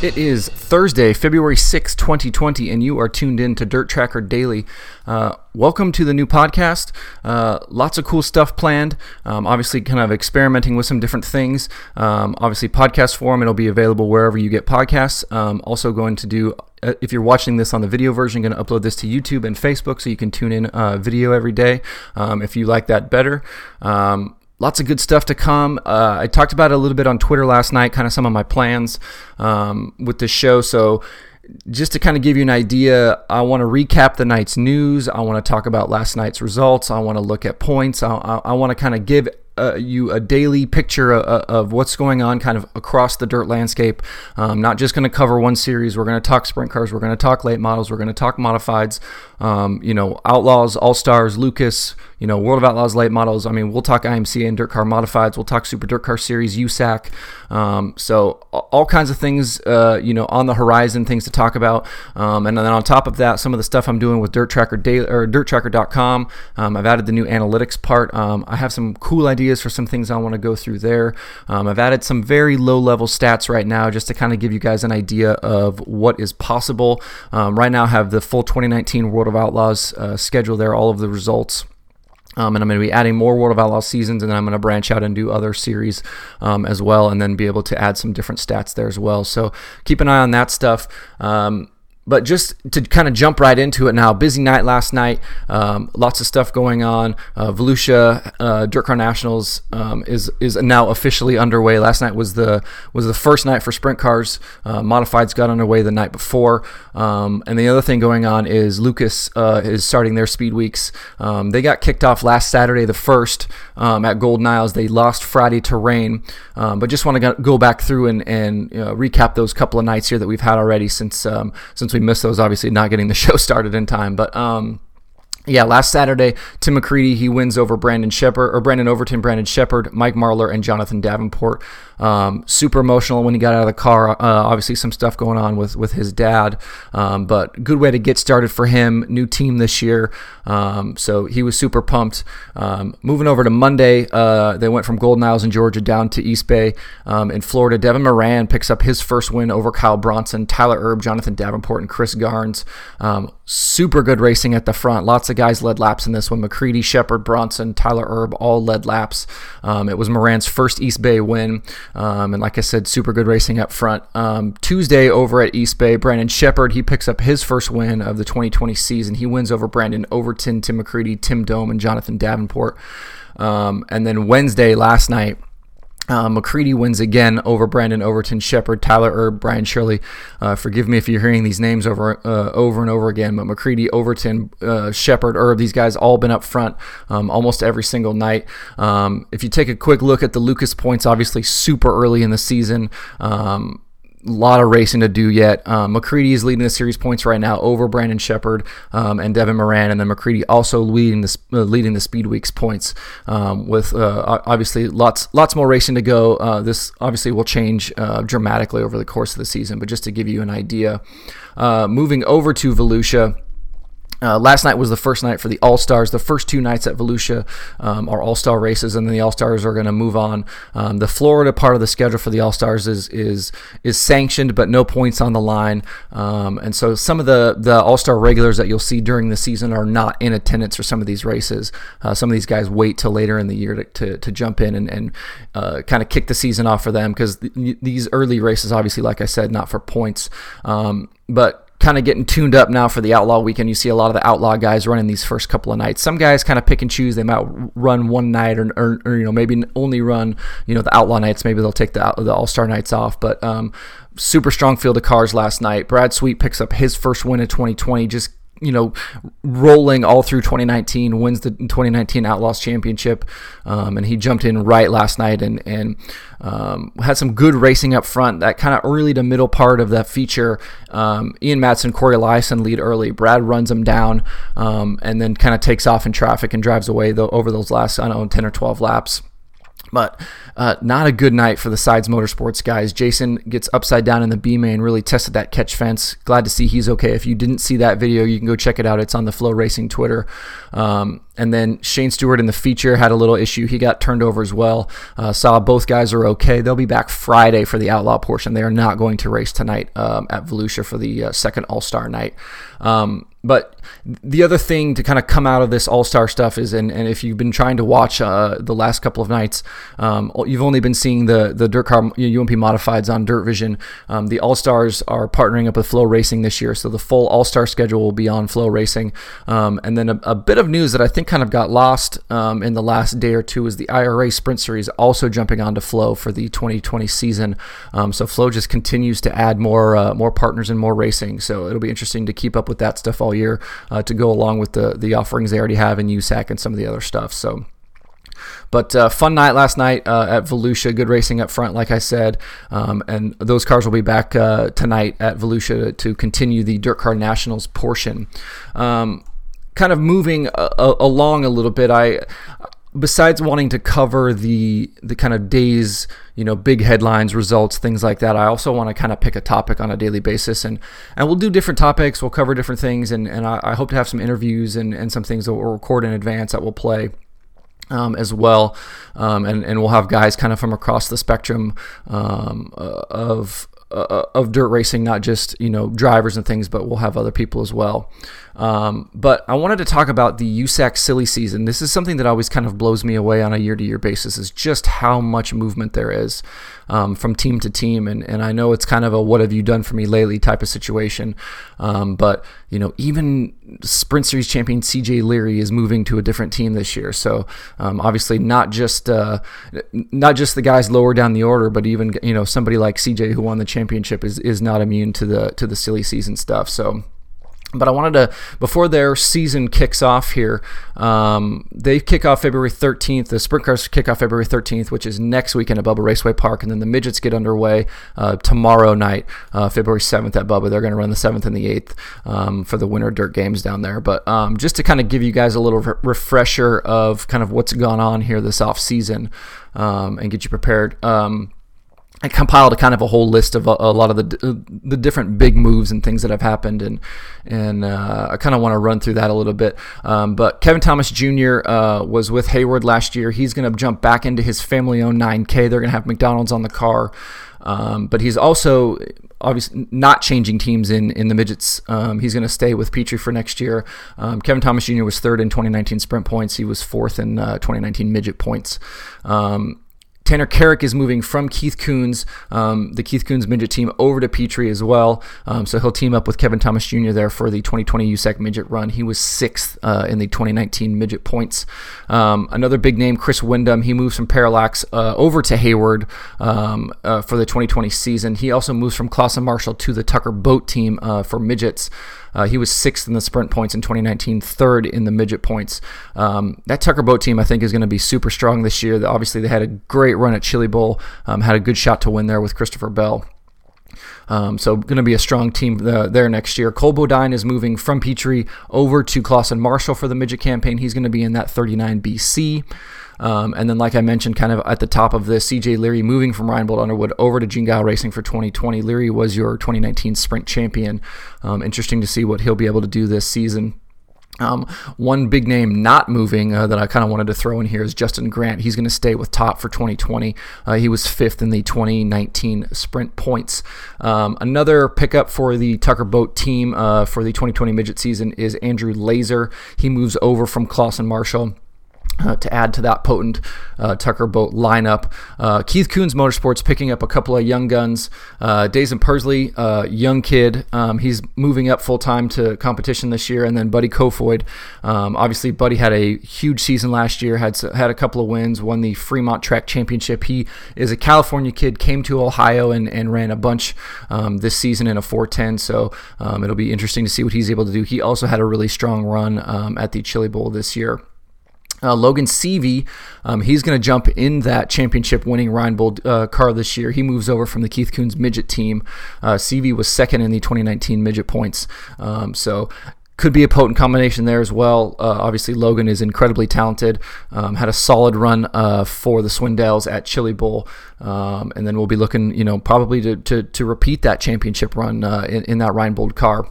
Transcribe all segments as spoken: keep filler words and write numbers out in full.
It is Thursday, February sixth, twenty twenty, and you are tuned in to Dirt Tracker Daily. Uh, welcome to the new podcast. Uh, lots of cool stuff planned. Um, obviously, kind of experimenting with some different things. Um, obviously, podcast form, it'll be available wherever you get podcasts. Um, also going to do, uh, if you're watching this on the video version, going to upload this to YouTube and Facebook so you can tune in uh, video every day um, if you like that better. Um, Lots of good stuff to come. Uh, I talked about it a little bit on Twitter last night, kind of some of my plans um, with this show. So just to kind of give you an idea, I want to recap the night's news. I want to talk about last night's results. I want to look at points. I, I, I want to kind of give uh, you a daily picture of, of what's going on kind of across the dirt landscape. I'm not just going to cover one series. We're going to talk sprint cars. We're going to talk late models. We're going to talk modifieds, um, you know, Outlaws, All-Stars, Lucas, you know, World of Outlaws, Late Models. I mean, we'll talk I M C A and Dirt Car Modifieds. We'll talk Super Dirt Car Series, U S A C. Um, so all kinds of things, uh, you know, on the horizon, things to talk about. Um, and then on top of that, some of the stuff I'm doing with Dirt Tracker Daily or dirt tracker dot com. Um, I've added the new analytics part. Um, I have some cool ideas for some things I want to go through there. Um, I've added some very low-level stats right now just to kind of give you guys an idea of what is possible. Um, right now, I have the full twenty nineteen World of Outlaws uh, schedule there, all of the results. Um, and I'm going to be adding more World of Outlaws seasons, and then I'm going to branch out and do other series um, as well, and then be able to add some different stats there as well. So keep an eye on that stuff. Um, but just to kind of jump right into it now, busy night last night, um, lots of stuff going on. Uh, Volusia uh, Dirt Car Nationals um, is is now officially underway. Last night was the was the first night for sprint cars. Uh, modifieds got underway the night before, um, and the other thing going on is Lucas uh, is starting their speed weeks. Um, they got kicked off last Saturday, the first um, at Golden Isles. They lost Friday to rain, um, but just want to go back through and and you know, recap those couple of nights here that we've had already since um, since we. We missed those, obviously not getting the show started in time, but um yeah, last Saturday, Tim McCreadie, he wins over Brandon Sheppard, or Brandon Overton, Brandon Sheppard, Mike Marlar, and Jonathan Davenport. Um, super emotional when he got out of the car. Uh, obviously, some stuff going on with, with his dad, um, but good way to get started for him. New team this year, um, so he was super pumped. Um, moving over to Monday, uh, they went from Golden Isles in Georgia down to East Bay um, in Florida. Devin Moran picks up his first win over Kyle Bronson, Tyler Erb, Jonathan Davenport, and Chris Garnes. Um, super good racing at the front. Lots of guys led laps in this one. McCreadie, Sheppard, Bronson, Tyler Erb all led laps. Um, it was Moran's first East Bay win. Um, and like I said, super good racing up front. Um, Tuesday over at East Bay, Brandon Sheppard, he picks up his first win of the twenty twenty season. He wins over Brandon Overton, Tim McCreadie, Tim Dome, and Jonathan Davenport. Um, and then Wednesday last night, Uh, McCreadie wins again over Brandon Overton, Sheppard, Tyler Erb, Brian Shirley. Uh, forgive me if you're hearing these names over uh, over and over again, but McCreadie, Overton, uh, Sheppard, Erb, these guys all been up front um, almost every single night. Um, if you take a quick look at the Lucas points, obviously super early in the season. Um, A lot of racing to do yet. Um, McCreadie is leading the series points right now over Brandon Sheppard um, and Devin Moran, and then McCreadie also leading the uh, leading the Speed Weeks points um, with uh, obviously lots lots more racing to go. Uh, this obviously will change uh, dramatically over the course of the season, but just to give you an idea, uh, moving over to Volusia. Uh, last night was the first night for the All-Stars. The first two nights at Volusia um, are All-Star races, and then the All-Stars are going to move on. Um, the Florida part of the schedule for the All-Stars is is is sanctioned, but no points on the line. Um, and so some of the, the All-Star regulars that you'll see during the season are not in attendance for some of these races. Uh, some of these guys wait till later in the year to, to, to jump in and, and uh, kind of kick the season off for them because th- these early races, obviously, like I said, not for points. Um, but kind of getting tuned up now for the Outlaw weekend. You see a lot of the Outlaw guys running these first couple of nights. Some guys kind of pick and choose. They might run one night or, or, or you know, maybe only run, you know, the Outlaw nights. Maybe they'll take the, the All-Star nights off. But um, super strong field of cars last night. Brad Sweet picks up his first win of twenty twenty, just you know, rolling all through twenty nineteen, wins the twenty nineteen Outlaws Championship, um, and he jumped in right last night and and um, had some good racing up front. That kind of early to middle part of that feature, um, Ian Madsen, Corey Eliason lead early. Brad runs him down um, and then kind of takes off in traffic and drives away the, over those last, I don't know, ten or twelve laps. But uh, not a good night for the Sides Motorsports guys. Jason gets upside down in the B-Main, really tested that catch fence. Glad to see he's okay. If you didn't see that video, you can go check it out. It's on the Flow Racing Twitter. Um, And then Shane Stewart in the feature had a little issue. He got turned over as well. Uh, saw both guys are okay. They'll be back Friday for the Outlaw portion. They are not going to race tonight um, at Volusia for the uh, second All-Star night. Um, but the other thing to kind of come out of this All-Star stuff is, and, and if you've been trying to watch uh, the last couple of nights, um, you've only been seeing the, the dirt car U M P modifieds on Dirt Vision. Um, the All-Stars are partnering up with Flow Racing this year, so the full All-Star schedule will be on Flow Racing. Um, and then a, a bit of news that I think kind of got lost um, in the last day or two is the I R A Sprint Series also jumping onto Flow for the twenty twenty season. Um, so Flow just continues to add more uh, more partners and more racing. So it'll be interesting to keep up with that stuff all year uh, to go along with the the offerings they already have in U S A C and some of the other stuff. So. But uh, fun night last night uh, at Volusia. Good racing up front, like I said. Um, and those cars will be back uh, tonight at Volusia to continue the Dirt Car Nationals portion. Um, kind of moving a- a- along a little bit, I besides wanting to cover the the kind of day's, you know, big headlines, results, things like that, I also want to kind of pick a topic on a daily basis, and, and we'll do different topics. We'll cover different things, and, and I, I hope to have some interviews and, and some things that we'll record in advance that we'll play. Um, as well, um, and, and we'll have guys kind of from across the spectrum um, of uh, of dirt racing, not just, you know, drivers and things, but we'll have other people as well. Um, but I wanted to talk about the U S A C silly season. This is something that always kind of blows me away on a year-to-year basis, is just how much movement there is um, from team to team, and, and I know it's kind of a what have you done for me lately type of situation, um, but you know, even Sprint Series champion C J Leary is moving to a different team this year. So um, obviously not just uh, not just the guys lower down the order, but even, you know, somebody like C J who won the championship is is not immune to the to the silly season stuff. So. But I wanted to, before their season kicks off here, um, they kick off February thirteenth. The sprint cars kick off February thirteenth, which is next weekend at Bubba Raceway Park. And then the midgets get underway uh, tomorrow night, uh, February seventh at Bubba. They're going to run the seventh and the eighth um, for the winter dirt games down there. But um, just to kind of give you guys a little re- refresher of kind of what's gone on here this off season um, and get you prepared. Um, I compiled a kind of a whole list of a, a lot of the the different big moves and things that have happened, and and uh, I kind of want to run through that a little bit. Um, but Kevin Thomas Junior Uh, was with Hayward last year. He's going to jump back into his family-owned nine K. They're going to have McDonald's on the car, um, but he's also obviously not changing teams in, in the midgets. Um, he's going to stay with Petry for next year. Um, Kevin Thomas Junior was third in twenty nineteen sprint points. He was fourth in uh, twenty nineteen midget points. Um, Tanner Carrick is moving from Keith Kunz, um, the Keith Kunz midget team, over to Petry as well. Um, so he'll team up with Kevin Thomas Junior there for the twenty twenty U S A C midget run. He was sixth uh, in the twenty nineteen midget points. Um, another big name, Chris Wyndham, he moves from Parallax uh, over to Hayward um, uh, for the twenty twenty season. He also moves from Clauson Marshall to the Tucker-Boat team uh, for midgets. Uh, he was sixth in the sprint points in twenty nineteen, third in the midget points. Um, that Tucker-Boat team, I think, is going to be super strong this year. Obviously, they had a great run at Chili Bowl, um, had a good shot to win there with Christopher Bell. Um, so going to be a strong team uh, there next year. Cole Bodine is moving from Petry over to Clauson Marshall for the midget campaign. He's going to be in that thirty-nine B C. Um, and then, like I mentioned, kind of at the top of this, C J Leary moving from Reinbold Underwood over to Jean Gile Racing for twenty twenty. Leary was your twenty nineteen sprint champion. Um, interesting to see what he'll be able to do this season. Um, one big name not moving uh, that I kind of wanted to throw in here is Justin Grant. He's going to stay with Top for twenty twenty. Uh, he was fifth in the twenty nineteen sprint points. Um, another pickup for the Tucker-Boat team uh, for the twenty twenty midget season is Andrew Laser. He moves over from Clauson Marshall. Uh, to add to that potent uh, Tucker-Boat lineup. Uh, Keith Kunz Motorsports picking up a couple of young guns. Uh, Dazen Persley, uh, young kid. Um, he's moving up full-time to competition this year. And then Buddy Kofoid. Um, obviously, Buddy had a huge season last year, had had a couple of wins, won the Fremont Track Championship. He is a California kid, came to Ohio and, and ran a bunch um, this season in a four ten. So um, it'll be interesting to see what he's able to do. He also had a really strong run um, at the Chili Bowl this year. Uh, Logan Seavey, um, he's going to jump in that championship-winning Reinbold uh, car this year. He moves over from the Keith Kunz midget team. Uh, Seavey was second in the twenty nineteen midget points, um, so could be a potent combination there as well. Uh, obviously, Logan is incredibly talented, um, had a solid run uh, for the Swindells at Chili Bowl, um, and then we'll be looking, you know, probably to to, to repeat that championship run uh, in, in that Reinbold car.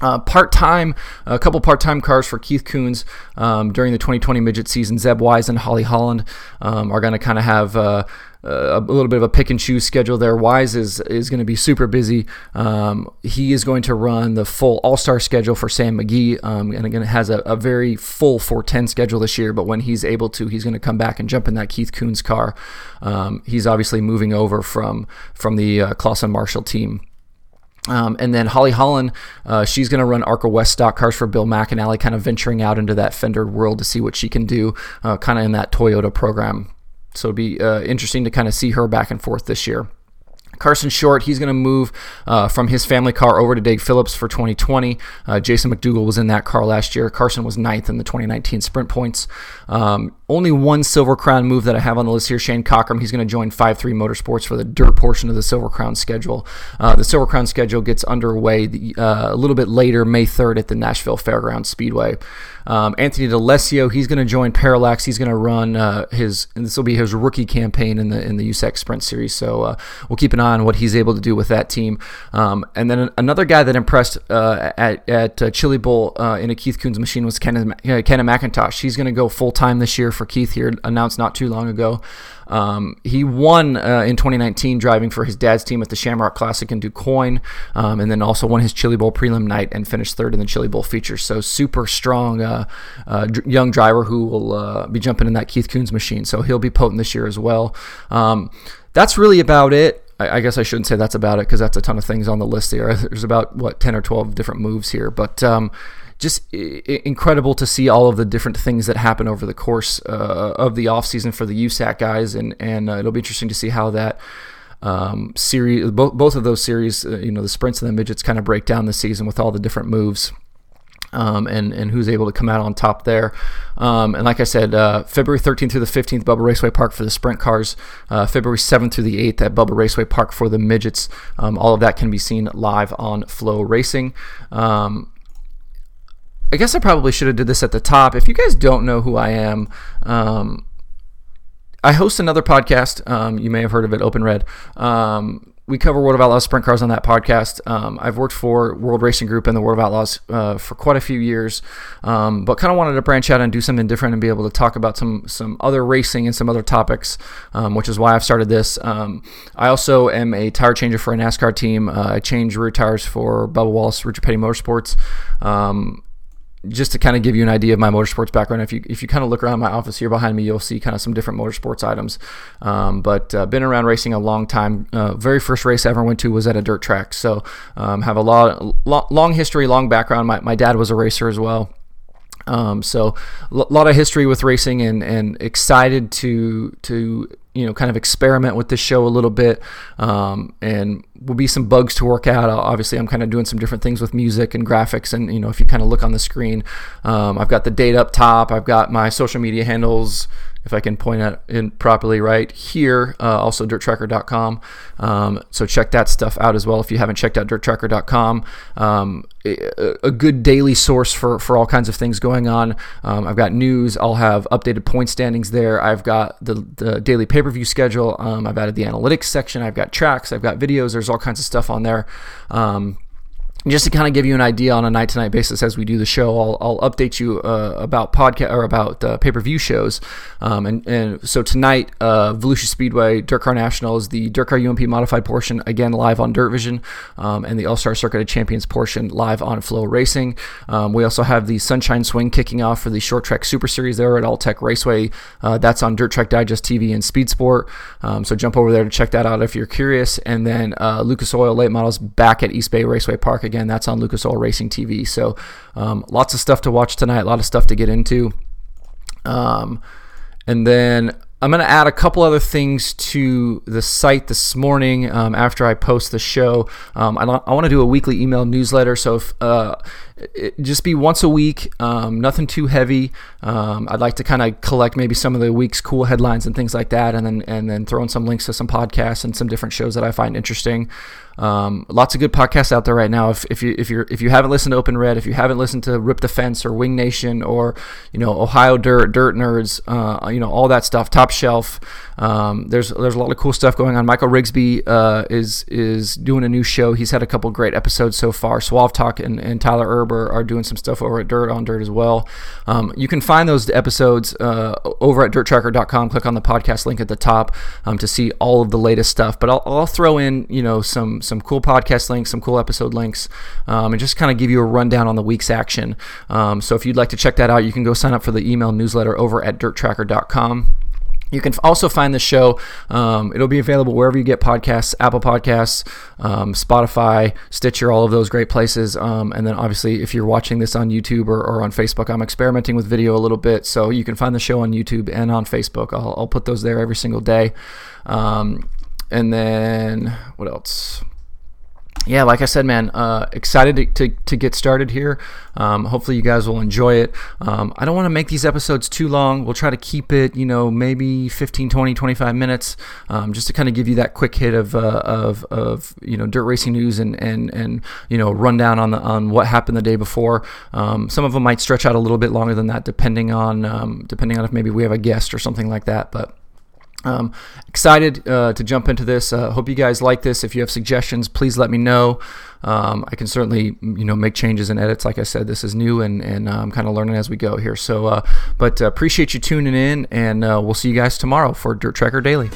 Uh, part-time, a couple part-time cars for Keith Kunz um, during the twenty twenty midget season. Zeb Wise and Holly Holland um, are going to kind of have uh, a little bit of a pick and choose schedule there. Wise is is going to be super busy. Um, he is going to run the full all-star schedule for Sam McGee, um, and again has a, a very full four ten schedule this year. But when he's able to, he's going to come back and jump in that Keith Kunz car. Um, he's obviously moving over from from the uh, Clauson Marshall team. Um, and then Holly Holland, uh, she's going to run ARCA West stock cars for Bill McAnally, kind of venturing out into that Fender world to see what she can do, uh, kind of in that Toyota program. So it'd be uh, interesting to kind of see her back and forth this year. Carson Short, he's going to move uh, from his family car over to Dave Phillips for twenty twenty. Uh, Jason McDougall was in that car last year. Carson was ninth in the twenty nineteen sprint points. Um, only one Silver Crown move that I have on the list here, Shane Cockrum. He's going to join five three Motorsports for the dirt portion of the Silver Crown schedule. Uh, the Silver Crown schedule gets underway the, uh, a little bit later, May third at the Nashville Fairgrounds Speedway. Um, Anthony DeLessio, he's going to join Parallax. He's going to run uh, his, and this will be his rookie campaign in the in the U S A C Sprint Series. So uh, we'll keep an eye on what he's able to do with that team. Um, and then another guy that impressed uh, at, at uh, Chili Bowl uh, in a Keith Kunz machine was Kenneth, uh, Kenneth McIntosh. He's going to go full-time this year for Keith here, announced not too long ago. Um, he won uh, in twenty nineteen driving for his dad's team at the Shamrock Classic in DuQuoin, um, and then also won his Chili Bowl prelim night and finished third in the Chili Bowl feature. So super strong uh, uh, d- young driver who will uh, be jumping in that Keith Kunz machine. So he'll be potent this year as well. Um, that's really about it. I guess I shouldn't say that's about it because that's a ton of things on the list here. There's about, what, ten or twelve different moves here. But um, just I- incredible to see all of the different things that happen over the course uh, of the offseason for the U S A C guys. And, and uh, it'll be interesting to see how that um, series, bo- both of those series, uh, you know, the sprints and the midgets kind of break down the season with all the different moves. Um, and, and who's able to come out on top there. Um, and like I said, uh, February thirteenth through the fifteenth, Bubba Raceway Park for the sprint cars. Uh, February seventh through the eighth at Bubba Raceway Park for the midgets. Um, all of that can be seen live on Flow Racing. Um, I guess I probably should have did this at the top. If you guys don't know who I am, um, I host another podcast. Um, you may have heard of it, Open Red. Um, We cover World of Outlaws sprint cars on that podcast. Um, I've worked for World Racing Group and the World of Outlaws uh, for quite a few years, um, but kind of wanted to branch out and do something different and be able to talk about some some other racing and some other topics, um, which is why I've started this. Um, I also am a tire changer for a NASCAR team. Uh, I change rear tires for Bubba Wallace, Richard Petty Motorsports. Um, Just to kind of give you an idea of my motorsports background, if you if you kind of look around my office here behind me, you'll see kind of some different motorsports items. Um, but uh, been around racing a long time. Uh, very first race I ever went to was at a dirt track. So um, have a lot, lo- long history, long background. My my dad was a racer as well. Um, so a l- lot of history with racing, and and excited to to. you know, kind of experiment with this show a little bit, um, and will be some bugs to work out. Obviously, I'm kind of doing some different things with music and graphics, and, you know, if you kind of look on the screen, um, I've got the date up top. I've got my social media handles, if I can point out in properly right here, uh, also dirt tracker dot com. Um, so check that stuff out as well if you haven't checked out dirt tracker dot com. Um, a, a good daily source for, for all kinds of things going on. Um, I've got news. I'll have updated point standings there. I've got the, the daily pay-per-view schedule. Um, I've added the analytics section. I've got tracks. I've got videos. There's all kinds of stuff on there. Um, Just to kind of give you an idea on a night-to-night basis as we do the show, I'll, I'll update you uh, about podcast or about uh, pay-per-view shows. Um, and, and so tonight, uh, Volusia Speedway, Dirt Car Nationals, the Dirt Car U M P Modified portion again live on Dirt Vision, um, and the All-Star Circuit of Champions portion live on Flow Racing. Um, we also have the Sunshine Swing kicking off for the Short Track Super Series there at All Tech Raceway. Uh, that's on Dirt Track Digest T V and Speed Sport. Um, so jump over there to check that out if you're curious. And then uh, Lucas Oil Late Models back at East Bay Raceway Park. Again, that's on Lucas Oil Racing T V. So um, lots of stuff to watch tonight, a lot of stuff to get into. Um, and then I'm going to add a couple other things to the site this morning um, after I post the show. Um, I, I want to do a weekly email newsletter, so if, uh, it, just be once a week, um, nothing too heavy. Um, I'd like to kind of collect maybe some of the week's cool headlines and things like that, and then and then throw in some links to some podcasts and some different shows that I find interesting. Um, lots of good podcasts out there right now. If, if you if you if you haven't listened to Open Red, if you haven't listened to Rip the Fence or Wing Nation or you know Ohio Dirt, Dirt Nerds, uh, you know all that stuff, Top Shelf. Um, there's there's a lot of cool stuff going on. Michael Rigsby uh, is is doing a new show. He's had a couple great episodes so far. Suave Talk and, and Tyler Erb are, are doing some stuff over at Dirt on Dirt as well. Um, you can find those episodes uh, over at dirt tracker dot com. Click on the podcast link at the top um, to see all of the latest stuff. But I'll, I'll throw in you know some some cool podcast links, some cool episode links, um, and just kind of give you a rundown on the week's action. Um, so if you'd like to check that out, you can go sign up for the email newsletter over at dirt tracker dot com. You can also find the show. Um, it'll be available wherever you get podcasts, Apple Podcasts, um, Spotify, Stitcher, all of those great places. Um, and then obviously if you're watching this on YouTube or, or on Facebook, I'm experimenting with video a little bit. So you can find the show on YouTube and on Facebook. I'll, I'll put those there every single day. Um, and then what else? Yeah, like I said, man, uh, excited to, to, to get started here. Um, hopefully you guys will enjoy it. Um, I don't want to make these episodes too long. We'll try to keep it, you know, maybe fifteen, twenty, twenty-five minutes, um, just to kind of give you that quick hit of, uh, of, of you know, dirt racing news and, and, and you know, rundown on the on what happened the day before. Um, some of them might stretch out a little bit longer than that, depending on um, depending on if maybe we have a guest or something like that, but. Um, excited uh, to jump into this. Uh, hope you guys like this. If you have suggestions, please let me know. Um, I can certainly, you know, make changes and edits. Like I said, this is new and and I'm um, kind of learning as we go here. So, uh, but uh, appreciate you tuning in, and uh, we'll see you guys tomorrow for Dirt Tracker Daily.